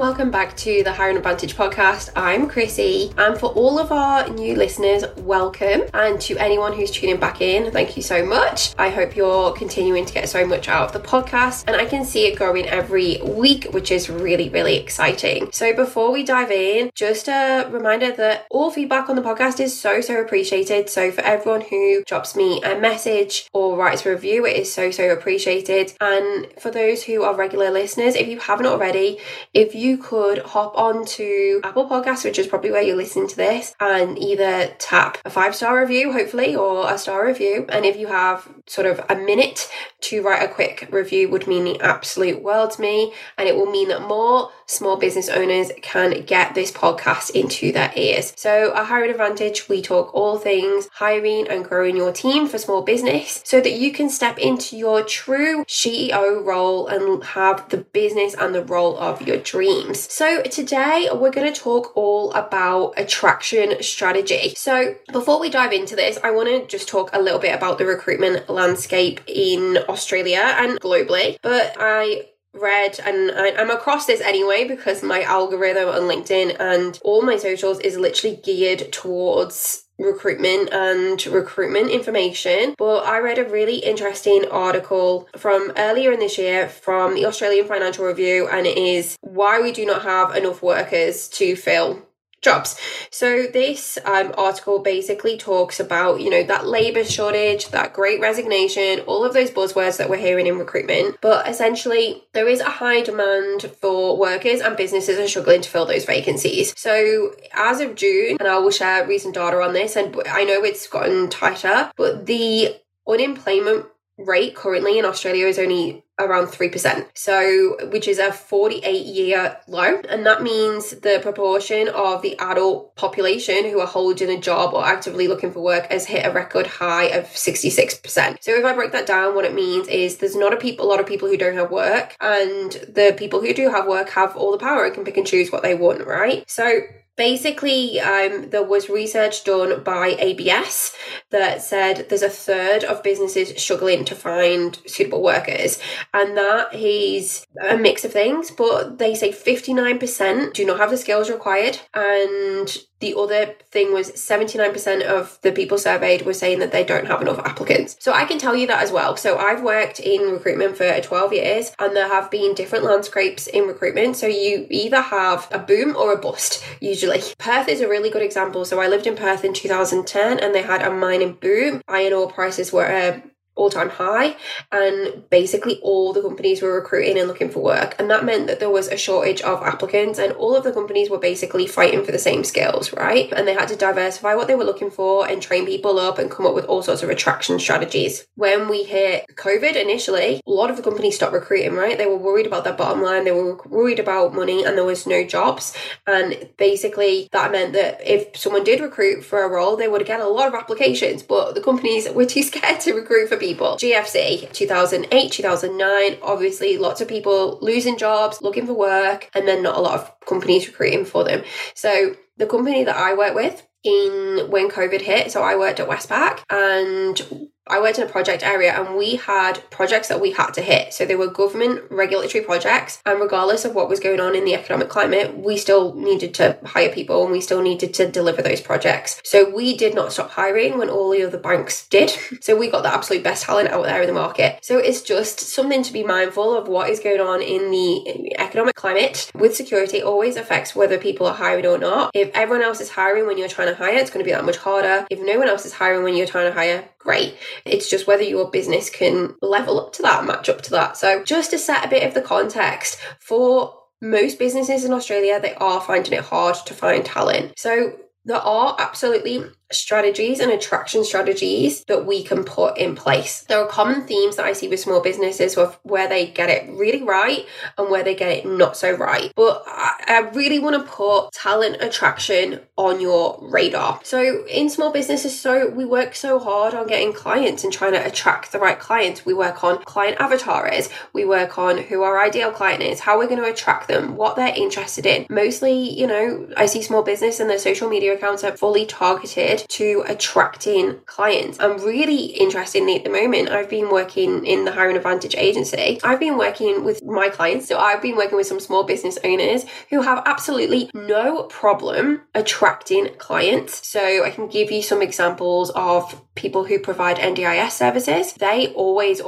welcome back to the Hiring Advantage podcast. I'm Chrissy, and for all of our new listeners, welcome, and to anyone who's tuning back in, thank you so much. I hope you're continuing to get so much out of the podcast, and I can see it growing every week, which is really exciting. So before we dive in, just a reminder that all feedback on the podcast is so appreciated. So for everyone who drops me a message or writes a review, it is so appreciated. And for those who are regular listeners, if you haven't already, if you could hop on to Apple Podcasts, which is probably where you're listening to this, and either tap a 5-star review, hopefully, or a star review. And if you have sort of a minute to write a quick review, would mean the absolute world to me, and it will mean that more small business owners can get this podcast into their ears. So at Hiring Advantage, we talk all things hiring and growing your team for small business so that you can step into your true CEO role and have the business and the role of your dreams. So today we're going to talk all about attraction strategy. So before we dive into this, I want to just talk a little bit about the recruitment landscape in Australia and globally, but I read, and I'm across this anyway because my algorithm on LinkedIn and all my socials is literally geared towards recruitment and recruitment information. But I read a really interesting article from earlier in this year from the Australian Financial Review, and it is why we do not have enough workers to fill jobs. So this article basically talks about, you know, that labour shortage, that great resignation, all of those buzzwords that we're hearing in recruitment. But essentially, there is a high demand for workers, and businesses are struggling to fill those vacancies. So as of June, and I will share recent data on this, and I know it's gotten tighter, but the unemployment rate currently in Australia is only around 3%, so which is a 48-year low, and that means the proportion of the adult population who are holding a job or actively looking for work has hit a record high of 66%. So if I break that down, what it means is there's not a lot of people who don't have work, and the people who do have work have all the power and can pick and choose what they want, right? So basically, there was research done by ABS that said there's a third of businesses struggling to find suitable workers, and that is a mix of things, but they say 59% do not have the skills required, and the other thing was 79% of the people surveyed were saying that they don't have enough applicants. So I can tell you that as well. So I've worked in recruitment for 12 years, and there have been different landscapes in recruitment. So you either have a boom or a bust, usually. Perth is a really good example. So I lived in Perth in 2010, and they had a mining boom. Iron ore prices were all-time high, and basically all the companies were recruiting and looking for work, and that meant that there was a shortage of applicants, and all of the companies were basically fighting for the same skills, right? And they had to diversify what they were looking for and train people up and come up with all sorts of attraction strategies. When we hit COVID initially, a lot of the companies stopped recruiting, right? They were worried about their bottom line, they were worried about money, and there was no jobs, and basically that meant that if someone did recruit for a role, they would get a lot of applications, but the companies were too scared to recruit for people. GFC 2008, 2009, obviously lots of people losing jobs, looking for work, and then not a lot of companies recruiting for them. So the company that I worked with when COVID hit, so I worked at Westpac, and I worked in a project area, and we had projects that we had to hit. So they were government regulatory projects, and regardless of what was going on in the economic climate, we still needed to hire people, and we still needed to deliver those projects. So we did not stop hiring when all the other banks did. So we got the absolute best talent out there in the market. So it's just something to be mindful of what is going on in the economic climate. With security, it always affects whether people are hired or not. If everyone else is hiring when you're trying to hire, it's going to be that much harder. If no one else is hiring when you're trying to hire, great. It's just whether your business can level up to that, match up to that. So just to set a bit of the context, for most businesses in Australia, they are finding it hard to find talent. So there are absolutely strategies and attraction strategies that we can put in place. There are common themes that I see with small businesses where they get it really right and where they get it not so right. But I really want to put talent attraction on your radar. So in small businesses, we work so hard on getting clients and trying to attract the right clients. We work on client avatars. We work on who our ideal client is, how we're going to attract them, what they're interested in. Mostly, you know, I see small business and their social media accounts are fully targeted good to attracting clients. And really interestingly, at the moment, I've been working in the Hiring Advantage agency. I've been working with my clients. So I've been working with some small business owners who have absolutely no problem attracting clients. So I can give you some examples of people who provide NDIS services. They always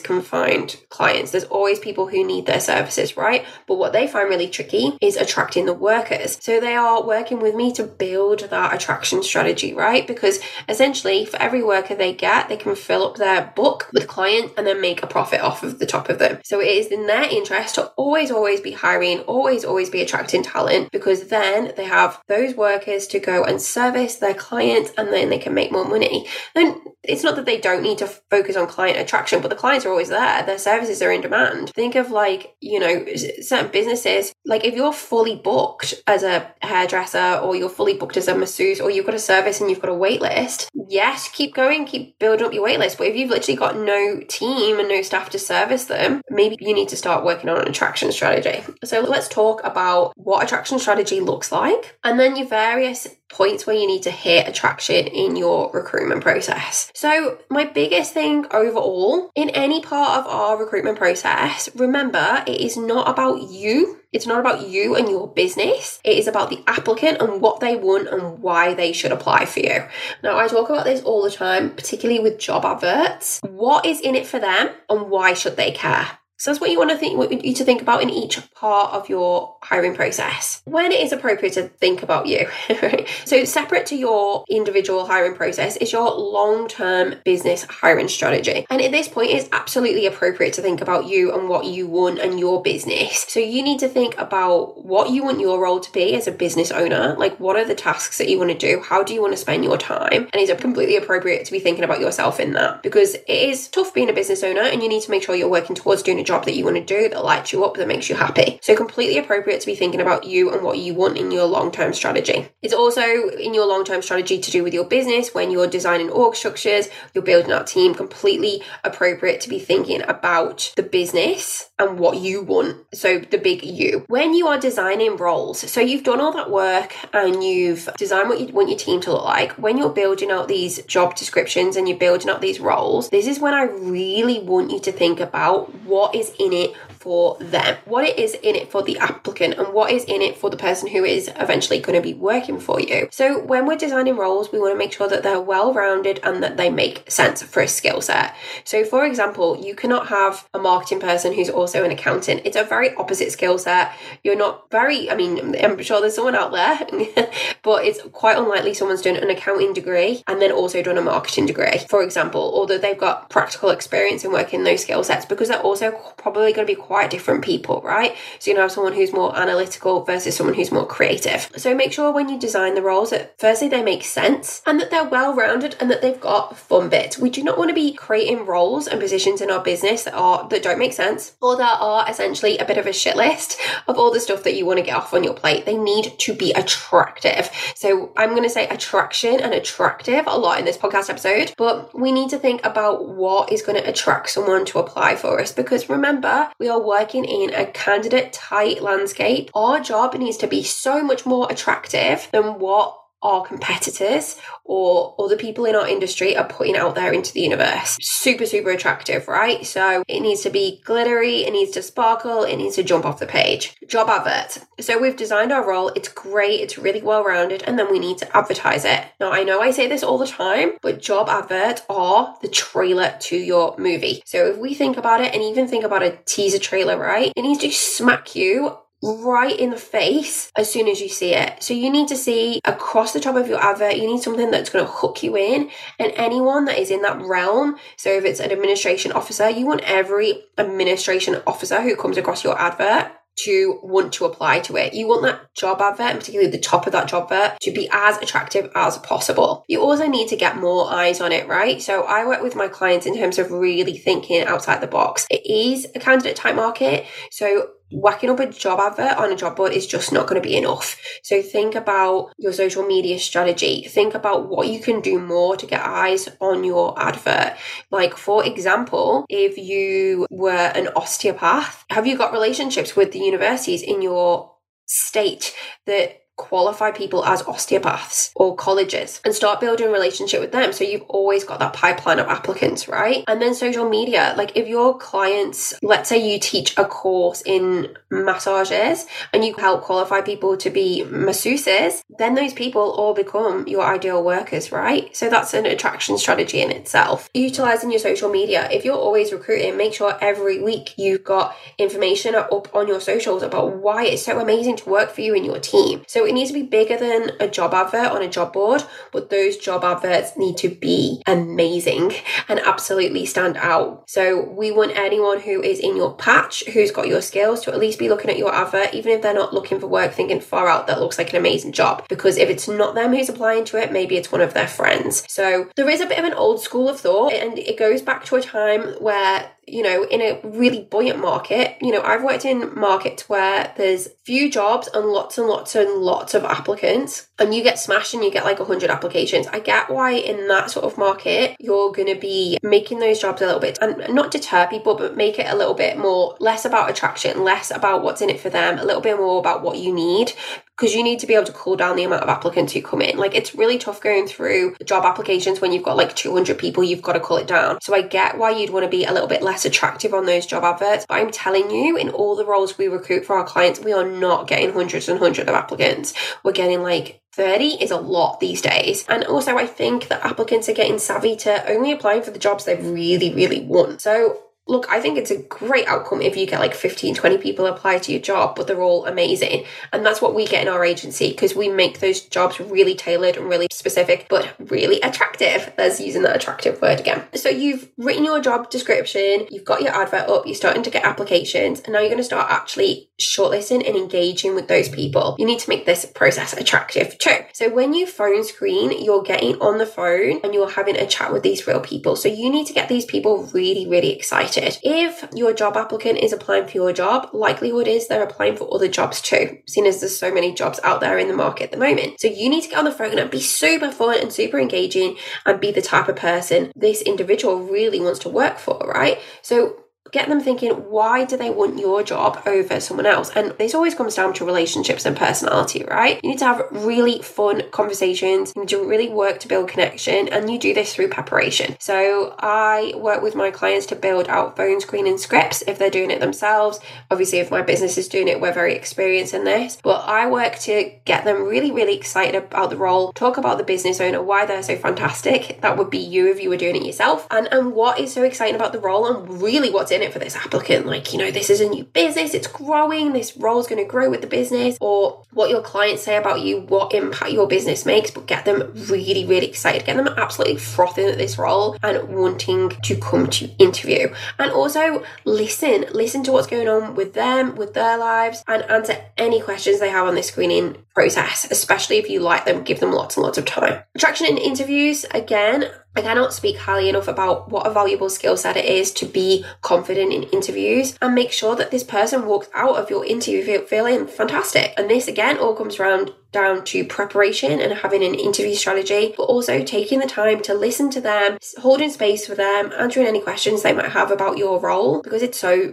can find clients. There's always people who need their services, right? But what they find really tricky is attracting the workers. So they are working with me to build that attraction strategy, right? Because essentially for every worker they get, they can fill up their book with clients and then make a profit off of the top of them. So it is in their interest to always be hiring, always be attracting talent, because then they have those workers to go and service their clients and then they can make more money. And it's not that they don't need to focus on client attraction, but the clients are always there. Their services are in demand. Think of like, certain businesses, like if you're fully booked as a hairdresser or you're fully booked as a masseuse or you've got a service and you've got a wait list, yes, keep going, keep building up your wait list. But if you've literally got no team and no staff to service them, maybe you need to start working on an attraction strategy. So let's talk about what attraction strategy looks like and then your various points where you need to hit attraction in your recruitment process. So my biggest thing overall in any part of our recruitment process, remember, it is not about you. It's not about you and your business. It is about the applicant and what they want and why they should apply for you. Now, I talk about this all the time, particularly with job adverts. What is in it for them and why should they care? So that's what you want to think about in each part of your hiring process when it is appropriate to think about you. Right? So separate to your individual hiring process is your long-term business hiring strategy. And at this point, it's absolutely appropriate to think about you and what you want and your business. So you need to think about what you want your role to be as a business owner. Like, what are the tasks that you want to do? How do you want to spend your time? And it's completely appropriate to be thinking about yourself in that, because it is tough being a business owner and you need to make sure you're working towards doing a job that you want to do, that lights you up, that makes you happy. So completely appropriate to be thinking about you and what you want in your long-term strategy. It's also in your long-term strategy to do with your business when you're designing org structures, you're building out team, completely appropriate to be thinking about the business and what you want. So the big you. When you are designing roles, so you've done all that work and you've designed what you want your team to look like. When you're building out these job descriptions and you're building out these roles, this is when I really want you to think about what is in it for them, what it is in it for the applicant, and what is in it for the person who is eventually going to be working for you. So when we're designing roles, we want to make sure that they're well-rounded and that they make sense for a skill set. So for example, you cannot have a marketing person who's also an accountant. It's a very opposite skill set. You're not very, I'm sure there's someone out there, but it's quite unlikely someone's done an accounting degree and then also done a marketing degree, for example, although they've got practical experience in working those skill sets, because they're also probably going to be quite different people, right? So you're gonna have someone who's more analytical versus someone who's more creative. So make sure when you design the roles that firstly they make sense and that they're well-rounded and that they've got fun bits. We do not want to be creating roles and positions in our business that don't make sense or that are essentially a bit of a shit list of all the stuff that you want to get off on your plate. They need to be attractive. So I'm going to say attraction and attractive a lot in this podcast episode, but we need to think about what is going to attract someone to apply for us, because remember, we are working in a candidate tight landscape. Our job needs to be so much more attractive than what our competitors or other people in our industry are putting out there into the universe. Super attractive, right? So it needs to be glittery, it needs to sparkle, it needs to jump off the page. Job advert. So we've designed our role, it's great, it's really well-rounded, and then we need to advertise it. Now, I know I say this all the time, but job adverts are the trailer to your movie. So if we think about it and even think about a teaser trailer, right? It needs to smack you right in the face as soon as you see it. So you need to see across the top of your advert, you need something that's going to hook you in, and anyone that is in that realm. So if it's an administration officer, you want every administration officer who comes across your advert to want to apply to it. You want that job advert, particularly the top of that job advert, to be as attractive as possible. You also need to get more eyes on it, right? So I work with my clients in terms of really thinking outside the box. It is a candidate type market. So whacking up a job advert on a job board is just not going to be enough. So think about your social media strategy. Think about what you can do more to get eyes on your advert. Like, for example, if you were an osteopath, have you got relationships with the universities in your state that qualify people as osteopaths or colleges and start building a relationship with them. So you've always got that pipeline of applicants, right? And then social media, like if your clients, let's say you teach a course in massages and you help qualify people to be masseuses, then those people all become your ideal workers, right? So that's an attraction strategy in itself. Utilizing your social media. If you're always recruiting, make sure every week you've got information up on your socials about why it's so amazing to work for you and your team. So it needs to be bigger than a job advert on a job board, but those job adverts need to be amazing and absolutely stand out. So we want anyone who is in your patch, who's got your skills, to at least be looking at your advert, even if they're not looking for work, thinking, far out, that looks like an amazing job. Because if it's not them who's applying to it, maybe it's one of their friends. So there is a bit of an old school of thought, and it goes back to a time where, you know, in a really buoyant market, you know, I've worked in markets where there's few jobs and lots of applicants, and you get smashed and you get like 100 applications. I get why in that sort of market, you're going to be making those jobs a little bit, and not deter people, but make it a little bit more, less about attraction, less about what's in it for them, a little bit more about what you need, because you need to be able to cool down the amount of applicants who come in. Like it's really tough going through job applications when you've got like 200 people, you've got to cool it down. So I get why you'd want to be a little bit less attractive on those job adverts, but I'm telling you, in all the roles we recruit for our clients, we are not getting hundreds and hundreds of applicants. We're getting like 30 is a lot these days. And also I think that applicants are getting savvy to only applying for the jobs they really, really want. So look, I think it's a great outcome if you get like 15, 20 people apply to your job, but they're all amazing. And that's what we get in our agency, because we make those jobs really tailored and really specific, but really attractive. There's using that attractive word again. So you've written your job description, you've got your advert up, you're starting to get applications, and now you're going to start actually shortlisting and engaging with those people. You need to make this process attractive too. So when you phone screen, you're getting on the phone and you're having a chat with these real people. So you need to get these people really, really excited. If your job applicant is applying for your job, likelihood is they're applying for other jobs too, seeing as there's so many jobs out there in the market at the moment. So you need to get on the phone and be super fun and super engaging and be the type of person this individual really wants to work for, right? So get them thinking, why do they want your job over someone else? And this always comes down to relationships and personality, right? You need to have really fun conversations. You need to really work to build connection, and you do this through preparation. So I work with my clients to build out phone screening scripts if they're doing it themselves. Obviously, if my business is doing it, we're very experienced in this. But I work to get them really, really excited about the role, talk about the business owner, why they're so fantastic. That would be you if you were doing it yourself. And what is so exciting about the role, and really what's in it for this applicant. Like, you know, this is a new business, it's growing, this role's going to grow with the business, or what your clients say about you, what impact your business makes. But get them really, really excited, get them absolutely frothing at this role and wanting to come to interview. And also listen to what's going on with them, with their lives, and answer any questions they have on this screening process, especially if you like them. Give them lots and lots of time. Attraction in interviews, again, I cannot speak highly enough about what a valuable skill set it is to be confident in interviews, and make sure that this person walks out of your interview feeling fantastic. And this again all comes down to preparation and having an interview strategy, but also taking the time to listen to them, holding space for them, answering any questions they might have about your role, because it's so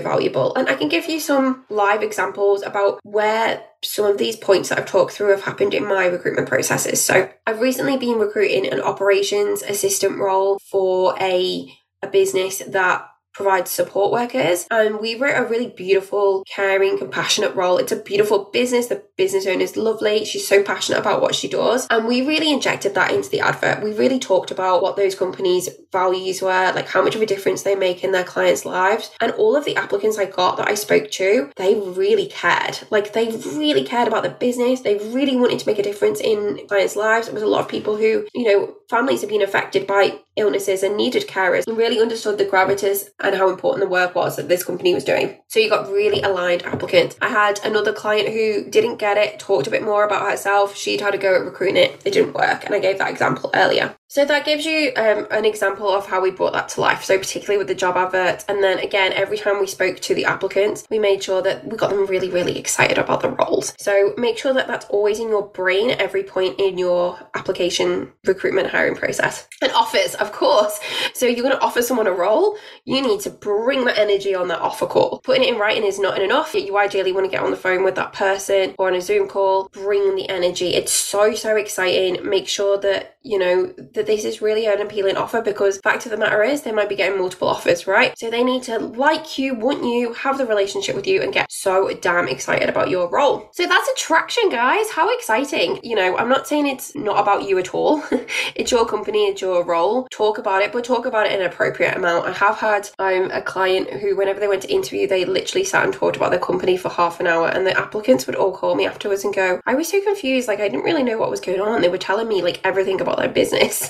valuable. And I can give you some live examples about where some of these points that I've talked through have happened in my recruitment processes. So I've recently been recruiting an operations assistant role for a business that provides support workers, and we wrote a really beautiful, caring, compassionate role. It's a beautiful business. The business owner is lovely. She's so passionate about what she does, and we really injected that into the advert. We really talked about what those companies' values were, like how much of a difference they make in their clients' lives. And all of the applicants I got that I spoke to, they really cared. Like, they really cared about the business. They really wanted to make a difference in clients' lives. It was a lot of people who, you know, families have been affected by illnesses and needed carers, and really understood the gravitas and how important the work was that this company was doing. So you got really aligned applicants. I had another client who didn't get it, talked a bit more about herself. She'd had a go at recruiting it. It didn't work. And I gave that example earlier. So that gives you an example of how we brought that to life. So particularly with the job advert. And then again, every time we spoke to the applicants, we made sure that we got them really, really excited about the roles. So make sure that that's always in your brain, every point in your application, recruitment, hiring process. And offers, of course. So you're going to offer someone a role. You need to bring that energy on that offer call. Putting it in writing is not enough. You ideally want to get on the phone with that person or on a Zoom call. Bring the energy. It's so, so exciting. Make sure that, you know, that this is really an appealing offer, because fact of the matter is they might be getting multiple offers, right? So they need to like you, want you, have the relationship with you, and get so damn excited about your role. So that's attraction, guys. How exciting. You know, I'm not saying it's not about you at all. It's your company, it's your role. Talk about it, but talk about it in an appropriate amount. I have had a client who, whenever they went to interview, they literally sat and talked about their company for half an hour, and the applicants would all call me afterwards and go, I was so confused, like I didn't really know what was going on. They were telling me like everything about their business.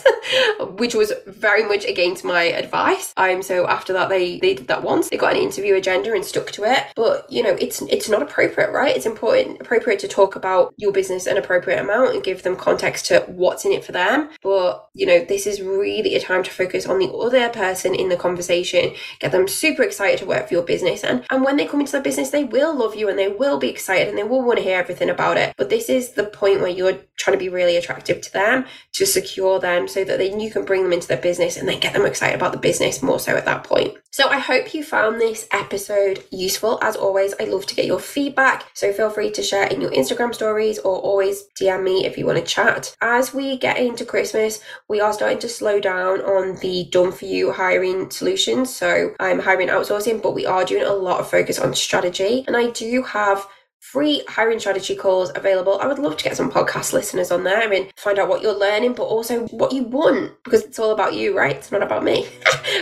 Which was very much against my advice. So after that, they did that once. They got an interview agenda and stuck to it. But you know, it's not appropriate, right? It's appropriate to talk about your business an appropriate amount and give them context to what's in it for them. But you know, this is really a time to focus on the other person in the conversation, get them super excited to work for your business. And when they come into the business, they will love you and they will be excited and they will want to hear everything about it. But this is the point where you're trying to be really attractive to them, to secure them, so that then you can bring them into their business and then get them excited about the business more so at that point. So I hope you found this episode useful. As always, I love to get your feedback. So feel free to share in your Instagram stories or always DM me if you want to chat. As we get into Christmas, we are starting to slow down on the done for you hiring solutions. So I'm hiring outsourcing, but we are doing a lot of focus on strategy. And I do have free hiring strategy calls available. I would love to get some podcast listeners on there and find out what you're learning, but also what you want, because it's all about you, right? It's not about me,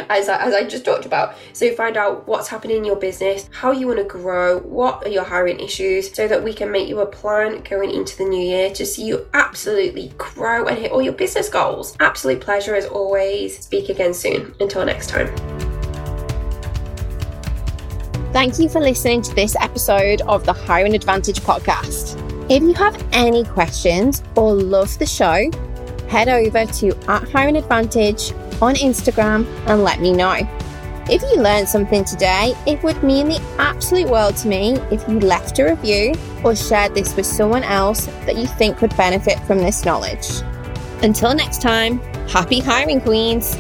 as I just talked about. So find out what's happening in your business, how you want to grow, what are your hiring issues, so that we can make you a plan going into the new year to see you absolutely grow and hit all your business goals. Absolute pleasure as always. Speak again soon. Until next time. Thank you for listening to this episode of the Hiring Advantage podcast. If you have any questions or love the show, head over to @hiringadvantage on Instagram and let me know. If you learned something today, it would mean the absolute world to me if you left a review or shared this with someone else that you think would benefit from this knowledge. Until next time, happy hiring, Queens.